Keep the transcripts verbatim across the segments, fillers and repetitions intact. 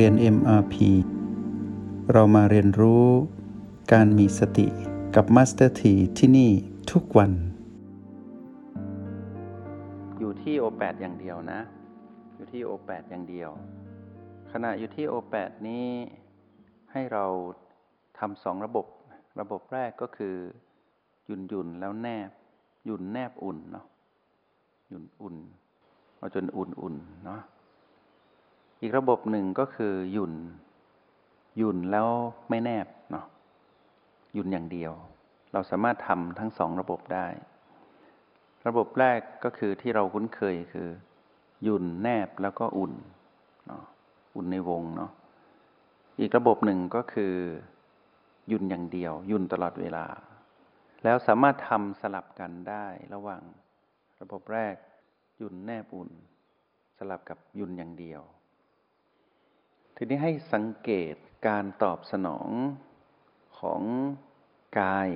เรียน เอ็ม อาร์ พี เรามาเรียนรู้การมีสติกับ Master T ที่นี่ทุกวันอยู่ที่ โอ แปด อย่างเดียวนะอยู่ที่ โอ แปด อย่างเดียวขณะอยู่ที่ โอ แปด นี้ให้เราทำสองระบบระบบแรกก็คือหยุ่นหยุ่นแล้วแนบหยุ่นแนบอุ่นเนาะหยุ่นอุ่นเอาจนอุ่นอุ่นเนาะอีกระบบหนึ่งก็คือหยุ่นหยุ่นแล้วไม่แนบเนาะหยุ่นอย่างเดียวเราสามารถทำทั้งสองระบบได้ระบบแรกก็คือที่เราคุ้นเคยคือหยุ่นแนบแล้วก็อุ่นเนาะอุ่นในวงเนาะอีกระบบหนึ่งก็คือหยุ่นอย่างเดียวหยุ่นตลอดเวลาแล้วสามารถทำสลับกันได้ระหว่างระบบแรกหยุ่นแนบอุ่นสลับกับหยุ่นอย่างเดียวทีนี้ให้สังเกตการตอบสนองของกาย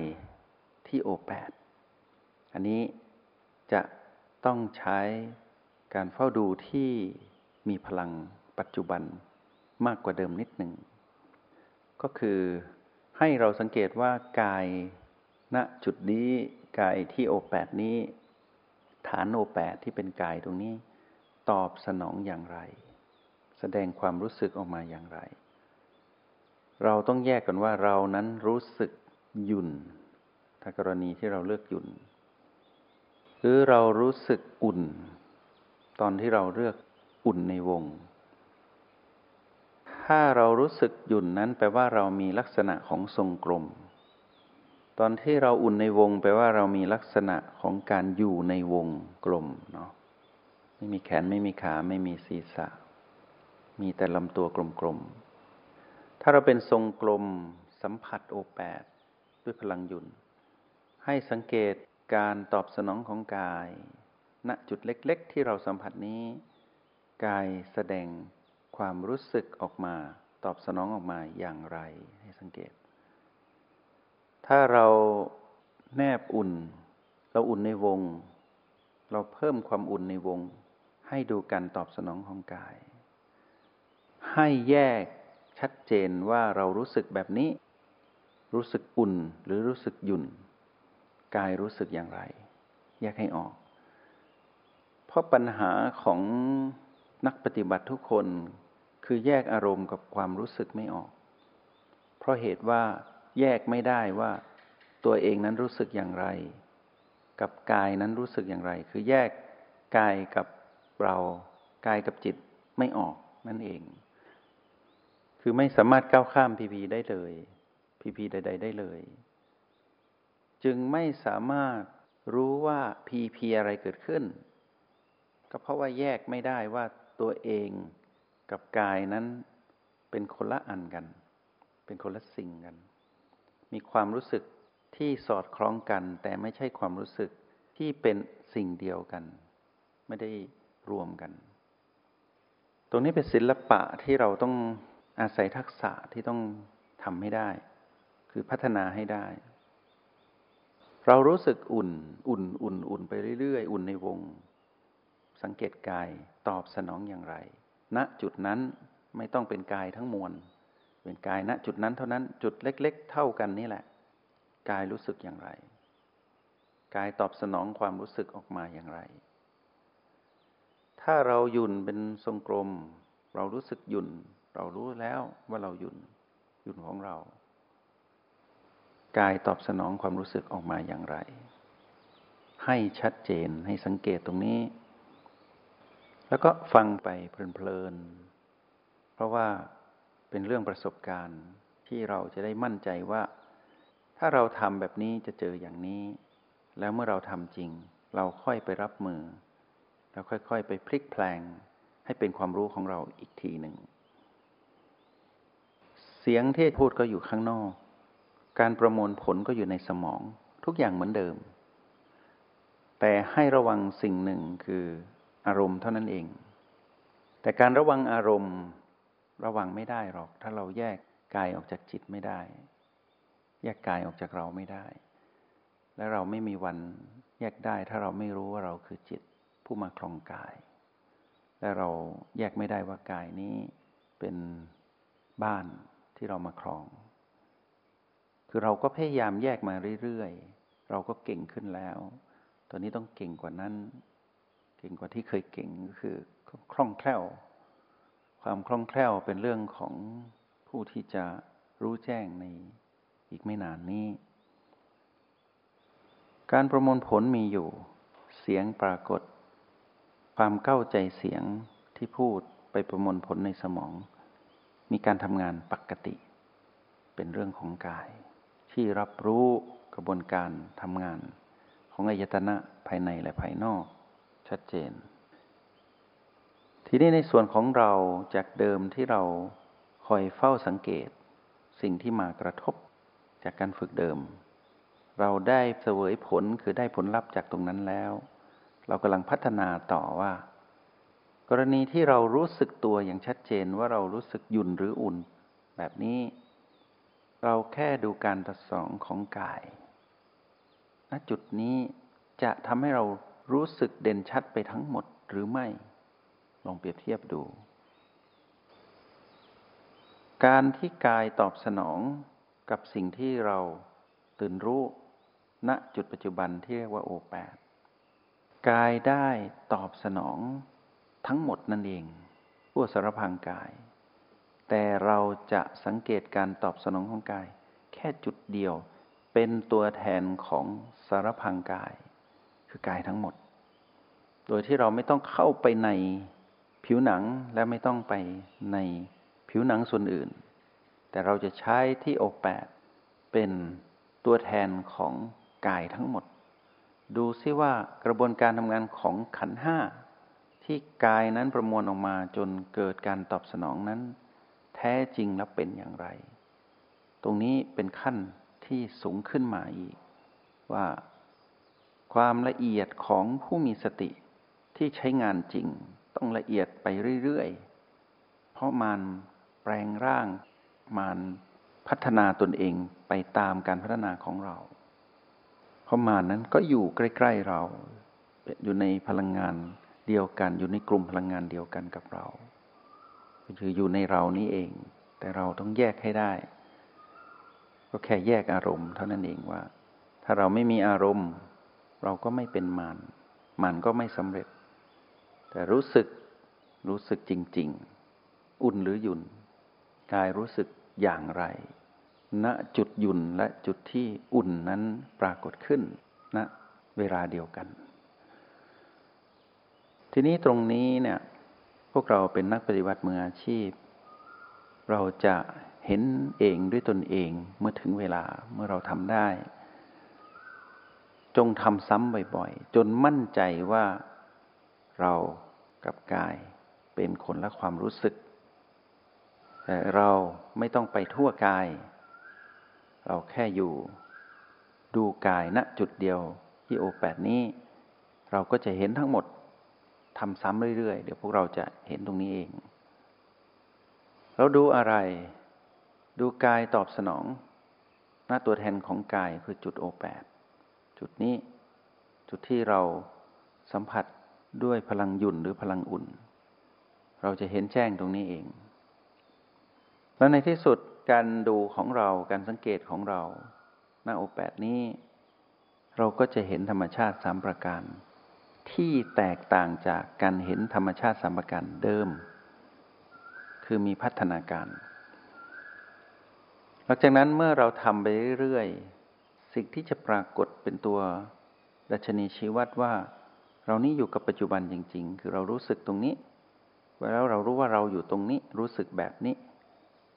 ที่โอแปดอันนี้จะต้องใช้การเฝ้าดูที่มีพลังปัจจุบันมากกว่าเดิมนิดหนึ่งก็คือให้เราสังเกตว่ากายณจุดนี้กายที่โอแปดนี้ฐานโอแปดที่เป็นกายตรงนี้ตอบสนองอย่างไรแสดงความรู้สึกออกมาอย่างไรเราต้องแยกกันว่าเรานั้นรู้สึกหยุ่นถ้ากรณีที่เราเลือกหยุ่นหรือเรารู้สึกอุ่นตอนที่เราเลือกอุ่นในวงถ้าเรารู้สึกหยุ่นนั้นแปลว่าเรามีลักษณะของทรงกลมตอนที่เราอุ่นในวงแปลว่าเรามีลักษณะของการอยู่ในวงกลมเนาะไม่มีแขนไม่มีขาไม่มีศีรษะมีแต่ลำตัวกลมๆถ้าเราเป็นทรงกลมสัมผัสโอแปดด้วยพลังหยุ่นให้สังเกตการตอบสนองของกายณจุดเล็กๆที่เราสัมผัสนี้กายแสดงความรู้สึกออกมาตอบสนองออกมาอย่างไรให้สังเกตถ้าเราแนบอุ่นเราอุ่นในวงเราเพิ่มความอุ่นในวงให้ดูการตอบสนองของกายให้แยกชัดเจนว่าเรารู้สึกแบบนี้รู้สึกอุ่นหรือรู้สึกหยุ่นกายรู้สึกอย่างไรแยกให้ออกเพราะปัญหาของนักปฏิบัติทุกคนคือแยกอารมณ์กับความรู้สึกไม่ออกเพราะเหตุว่าแยกไม่ได้ว่าตัวเองนั้นรู้สึกอย่างไรกับกายนั้นรู้สึกอย่างไรคือแยกกายกับเรากายกับจิตไม่ออกนั่นเองคือไม่สามารถก้าวข้ามพีพีได้เลยพีพีใดๆได้เลยจึงไม่สามารถรู้ว่าพีพีอะไรเกิดขึ้นก็เพราะว่าแยกไม่ได้ว่าตัวเองกับกายนั้นเป็นคนละอันกันเป็นคนละสิ่งกันมีความรู้สึกที่สอดคล้องกันแต่ไม่ใช่ความรู้สึกที่เป็นสิ่งเดียวกันไม่ได้รวมกันตรงนี้เป็นศิลปะที่เราต้องอาศัยทักษะที่ต้องทำให้ได้คือพัฒนาให้ได้เรารู้สึกอุ่นอุ่นอุ่นอุ่นไปเรื่อยๆอุ่นในวงสังเกตกายตอบสนองอย่างไรณจุดนั้นไม่ต้องเป็นกายทั้งมวลเป็นกายณจุดนั้นเท่านั้นจุดเล็กๆเท่ากันนี่แหละกายรู้สึกอย่างไรกายตอบสนองความรู้สึกออกมาอย่างไรถ้าเราหยุ่นเป็นทรงกลมเรารู้สึกหยุ่นเรารู้แล้วว่าเราหยุ่นหยุ่นของเรากายตอบสนองความรู้สึกออกมาอย่างไรให้ชัดเจนให้สังเกตตรงนี้แล้วก็ฟังไปเพลินๆเพราะว่าเป็นเรื่องประสบการณ์ที่เราจะได้มั่นใจว่าถ้าเราทำแบบนี้จะเจออย่างนี้แล้วเมื่อเราทำจริงเราค่อยไปรับมือเราค่อยๆไปพลิกแปลงให้เป็นความรู้ของเราอีกทีหนึ่งเสียงที่พูดก็อยู่ข้างนอกการประมวลผลก็อยู่ในสมองทุกอย่างเหมือนเดิมแต่ให้ระวังสิ่งหนึ่งคืออารมณ์เท่านั้นเองแต่การระวังอารมณ์ระวังไม่ได้หรอกถ้าเราแยกกายออกจากจิตไม่ได้แยกกายออกจากเราไม่ได้และเราไม่มีวันแยกได้ถ้าเราไม่รู้ว่าเราคือจิตผู้มาครองกายและเราแยกไม่ได้ว่ากายนี้ เป็นบ้านที่เรามาครองคือเราก็พยายามแยกมาเรื่อยๆเราก็เก่งขึ้นแล้วตอนนี้ต้องเก่งกว่านั้นเก่งกว่าที่เคยเก่งก็คือคล่องแคล่วความคล่องแคล่วเป็นเรื่องของผู้ที่จะรู้แจ้งในอีกไม่นานนี้การประมวลผลมีอยู่เสียงปรากฏความเข้าใจเสียงที่พูดไปประมวลผลในสมองมีการทำงานปกติเป็นเรื่องของกายที่รับรู้กระบวนการทำงานของอายตนะภายในและภายนอกชัดเจนทีนี้ในส่วนของเราจากเดิมที่เราคอยเฝ้าสังเกตสิ่งที่มากระทบจากการฝึกเดิมเราได้เสวยผลคือได้ผลลัพธ์จากตรงนั้นแล้วเรากำลังพัฒนาต่อว่ากรณีที่เรารู้สึกตัวอย่างชัดเจนว่าเรารู้สึกหยุ่นหรืออุ่นแบบนี้เราแค่ดูการตัดสองของกายณจุดนี้จะทำให้เรารู้สึกเด่นชัดไปทั้งหมดหรือไม่ลองเปรียบเทียบดูการที่กายตอบสนองกับสิ่งที่เราตื่นรู้ณจุดปัจจุบันที่เรียกว่าโอแปดกายได้ตอบสนองทั้งหมดนั่นเองทั่วสารพังกายแต่เราจะสังเกตการตอบสนองของกายแค่จุดเดียวเป็นตัวแทนของสารพังกายคือกายทั้งหมดโดยที่เราไม่ต้องเข้าไปในผิวหนังและไม่ต้องไปในผิวหนังส่วนอื่นแต่เราจะใช้ที่โอแปดเป็นตัวแทนของกายทั้งหมดดูซิว่ากระบวนการทำงานของขันธ์ห้าที่กายนั้นประมวลออกมาจนเกิดการตอบสนองนั้นแท้จริงแล้วเป็นอย่างไรตรงนี้เป็นขั้นที่สูงขึ้นมาอีกว่าความละเอียดของผู้มีสติที่ใช้งานจริงต้องละเอียดไปเรื่อยๆเพราะมันแปลงร่างมันพัฒนาตนเองไปตามการพัฒนาของเราเพราะมันนั้นก็อยู่ใกล้ๆเราอยู่ในพลังงานเดียวกันอยู่ในกลุ่มพลังงานเดียวกันกับเราคืออยู่ในเรานี้เองแต่เราต้องแยกให้ได้ก็แค่แยกอารมณ์เท่านั้นเองว่าถ้าเราไม่มีอารมณ์เราก็ไม่เป็นมารมารก็ไม่สำเร็จแต่รู้สึกรู้สึกจริงๆอุ่นหรือหยุ่นกายรู้สึกอย่างไรณจุดหยุ่นและจุดที่อุ่นนั้นปรากฏขึ้นณเวลาเดียวกันทีนี้ตรงนี้เนี่ยพวกเราเป็นนักปฏิบัติมืออาชีพเราจะเห็นเองด้วยตนเองเมื่อถึงเวลาเมื่อเราทำได้จงทำซ้ำบ่อยๆจนมั่นใจว่าเรากับกายเป็นคนละความรู้สึกแต่เราไม่ต้องไปทั่วกายเราแค่อยู่ดูกายณจุดเดียวที่โอแปดนี้เราก็จะเห็นทั้งหมดทำซ้ำเรื่อยๆเดี๋ยวพวกเราจะเห็นตรงนี้เองเราดูอะไรดูกายตอบสนองหน้าตัวแทนของกายคือจุดโอแปดจุดนี้จุดที่เราสัมผัสด้วยพลังหยุ่นหรือพลังอุ่นเราจะเห็นแจ้งตรงนี้เองแล้วในที่สุดการดูของเราการสังเกตของเราหน้าโอแปดนี้เราก็จะเห็นธรรมชาติสามประการที่แตกต่างจากการเห็นธรรมชาติสามประการเดิมคือมีพัฒนาการหลังจากนั้นเมื่อเราทำไปเรื่อยๆสิ่งที่จะปรากฏเป็นตัวดัชนีชี้วัดว่าเรานี่อยู่กับปัจจุบันจริงๆคือเรารู้สึกตรงนี้แล้วเรารู้ว่าเราอยู่ตรงนี้รู้สึกแบบนี้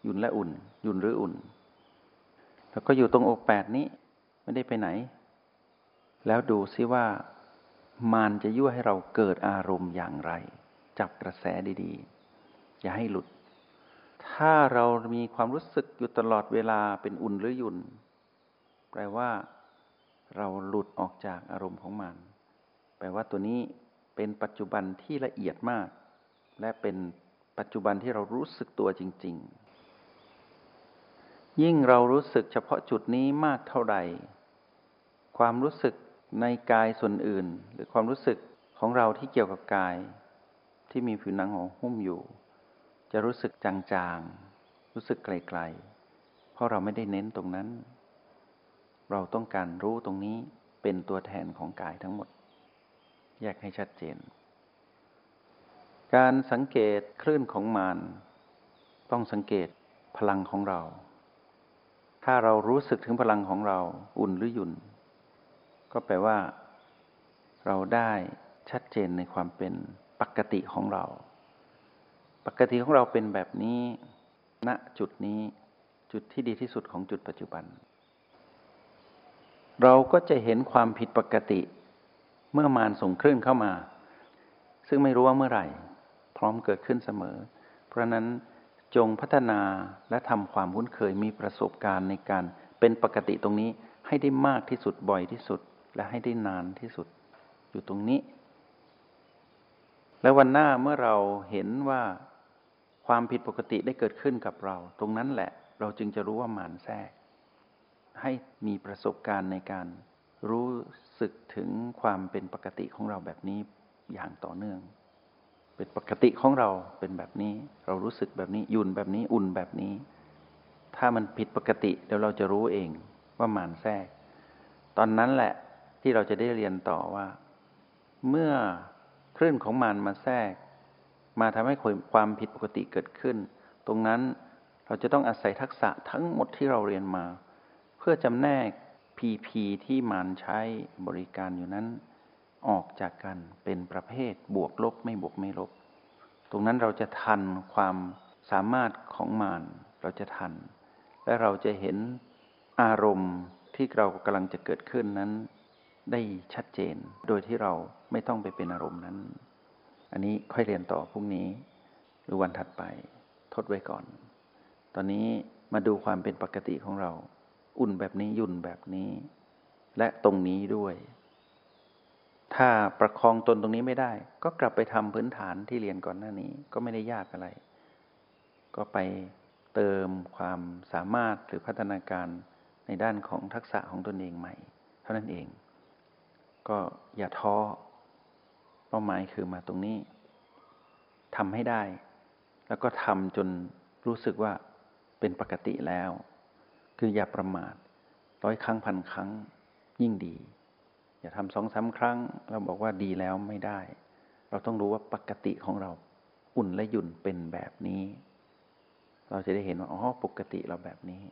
หยุ่นและอุ่นหยุ่นหรืออุ่นแล้วก็อยู่ตรงอกแปดนี้ไม่ได้ไปไหนแล้วดูซิว่ามารจะยั่วให้เราเกิดอารมณ์อย่างไรจับกระแสดีๆอย่าให้หลุดถ้าเรามีความรู้สึกอยู่ตลอดเวลาเป็นอุ่นหรือหยุ่นแปลว่าเราหลุดออกจากอารมณ์ของมารแปลว่าตัวนี้เป็นปัจจุบันที่ละเอียดมากและเป็นปัจจุบันที่เรารู้สึกตัวจริงๆยิ่งเรารู้สึกเฉพาะจุดนี้มากเท่าใดความรู้สึกในกายส่วนอื่นหรือความรู้สึกของเราที่เกี่ยวกับกายที่มีผิวหนังห่อหุ้มอยู่ จะรู้สึกจางๆรู้สึกไกลๆเพราะเราไม่ได้เน้นตรงนั้นเราต้องการรู้ตรงนี้เป็นตัวแทนของกายทั้งหมดแยกให้ชัดเจนการสังเกตคลื่นของมารต้องสังเกตพลังของเราถ้าเรารู้สึกถึงพลังของเราอุ่นหรือหยุ่นก็แปลว่าเราได้ชัดเจนในความเป็นปกติของเราปกติของเราเป็นแบบนี้ณจุดนี้จุดที่ดีที่สุดของจุดปัจจุบันเราก็จะเห็นความผิดปกติเมื่อมารส่งคลื่นเข้ามาซึ่งไม่รู้ว่าเมื่อไหร่พร้อมเกิดขึ้นเสมอเพราะนั้นจงพัฒนาและทำความคุ้นเคยมีประสบการณ์ในการเป็นปกติตรงนี้ให้ได้มากที่สุดบ่อยที่สุดและให้ได้นานที่สุดอยู่ตรงนี้และวันหน้าเมื่อเราเห็นว่าความผิดปกติได้เกิดขึ้นกับเราตรงนั้นแหละเราจึงจะรู้ว่ามารแทรกให้มีประสบการณ์ในการรู้สึกถึงความเป็นปกติของเราแบบนี้อย่างต่อเนื่องเป็นปกติของเราเป็นแบบนี้เรารู้สึกแบบนี้ยุ่นแบบนี้อุ่นแบบนี้ถ้ามันผิดปกติเดี๋ยวเราจะรู้เองว่ามารแทรกตอนนั้นแหละที่เราจะได้เรียนต่อว่าเมื่อคลื่นของมารมาแทรกมาทำให้ความผิดปกติเกิดขึ้นตรงนั้นเราจะต้องอาศัยทักษะทั้งหมดที่เราเรียนมาเพื่อจำแนก พี พี ที่มารใช้บริการอยู่นั้นออกจากกันเป็นประเภทบวกลบไม่บวกไม่ลบตรงนั้นเราจะทันความสามารถของมารเราจะทันและเราจะเห็นอารมณ์ที่เรากำลังจะเกิดขึ้นนั้นได้ชัดเจนโดยที่เราไม่ต้องไปเป็นอารมณ์นั้นอันนี้ค่อยเรียนต่อพรุ่งนี้หรือวันถัดไปทดไว้ก่อนตอนนี้มาดูความเป็นปกติของเราอุ่นแบบนี้ยุ่นแบบนี้และตรงนี้ด้วยถ้าประคองตนตรงนี้ไม่ได้ก็กลับไปทำพื้นฐานที่เรียนก่อนหน้านี้ก็ไม่ได้ยากอะไรก็ไปเติมความสามารถหรือพัฒนาการในด้านของทักษะของตนเองใหม่เท่านั้นเองก็อย่าท้อเป้าหมายคือมาตรงนี้ทำให้ได้แล้วก็ทำจนรู้สึกว่าเป็นปกติแล้วคืออย่าประมาทร้อยครั้งพันครั้งยิ่งดีอย่าทำสองสามครั้งเราบอกว่าดีแล้วไม่ได้เราต้องรู้ว่าปกติของเราอุ่นและหยุ่นเป็นแบบนี้เราจะได้เห็นว่าอ๋อปกติเราแบบนี้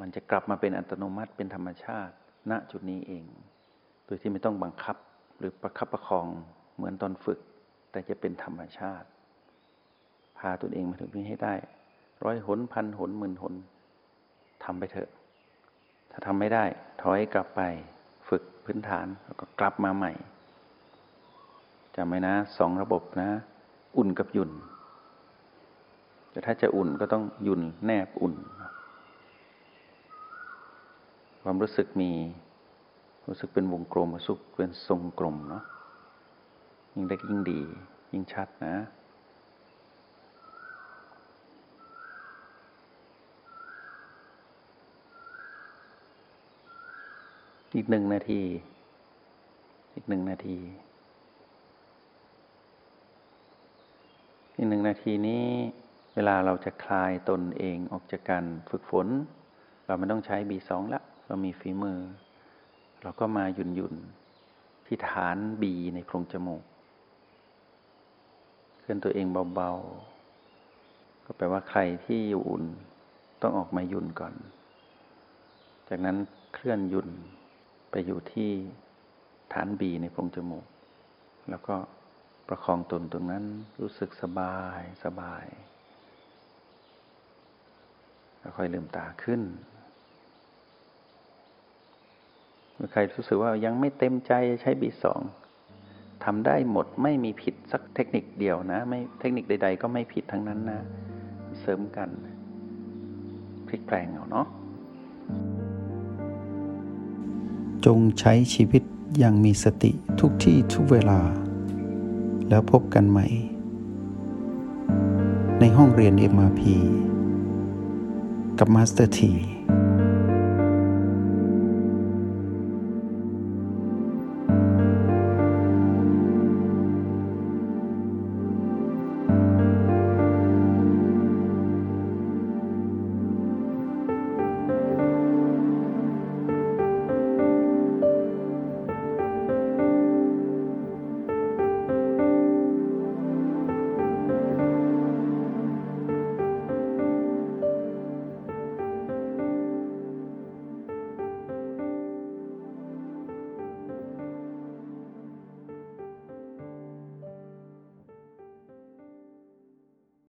มันจะกลับมาเป็นอัตโนมัติเป็นธรรมชาติณจุดนี้เองโดยที่ไม่ต้องบังคับหรือประคับประคองเหมือนตอนฝึกแต่จะเป็นธรรมชาติพาตัวเองมาถึงนี้ให้ได้ร้อยหนพันหนหมื่นหนทำไปเถอะถ้าทำไม่ได้ถอยกลับไปฝึกพื้นฐานแล้วก็กลับมาใหม่จำไว้นะสองระบบนะอุ่นกับหยุ่นแต่ถ้าจะอุ่นก็ต้องหยุ่นแนบอุ่นความรู้สึกมีรู้สึกเป็นวงกลมรู้สึกเป็นทรงกลมเนาะยิ่งเล็กยิ่งดียิ่งชัดนะอีกหนึ่งนาทีอีกหนึ่งนาทีอีกหนึ่งนาทีนี้เวลาเราจะคลายตนเองออกจากการฝึกฝนเราไม่ต้องใช้ บี สอง ละเรามีฝีมือเราก็มาหยุ่นๆที่ฐาน บี ในโพรงจมูกเคลื่อนตัวเองเบาๆก็แปลว่าใครที่อยู่อุ่นต้องออกมาหยุ่นก่อนจากนั้นเคลื่อนหยุ่นไปอยู่ที่ฐาน บี ในโพรงจมูกแล้วก็ประคองตนตรงนั้นรู้สึกสบายสบายแล้วค่อยลืมตาขึ้นเมื่อใครรู้สึกว่ายังไม่เต็มใจใช้ บี สอง ทำได้หมดไม่มีผิดสักเทคนิคเดียวนะไม่เทคนิคใดๆก็ไม่ผิดทั้งนั้นนะเสริมกันพลิกแปลงเอาเนาะจงใช้ชีวิตอย่างมีสติทุกที่ทุกเวลาแล้วพบกันใหม่ในห้องเรียน เอ็ม อาร์ พี กับมาสเตอร์ T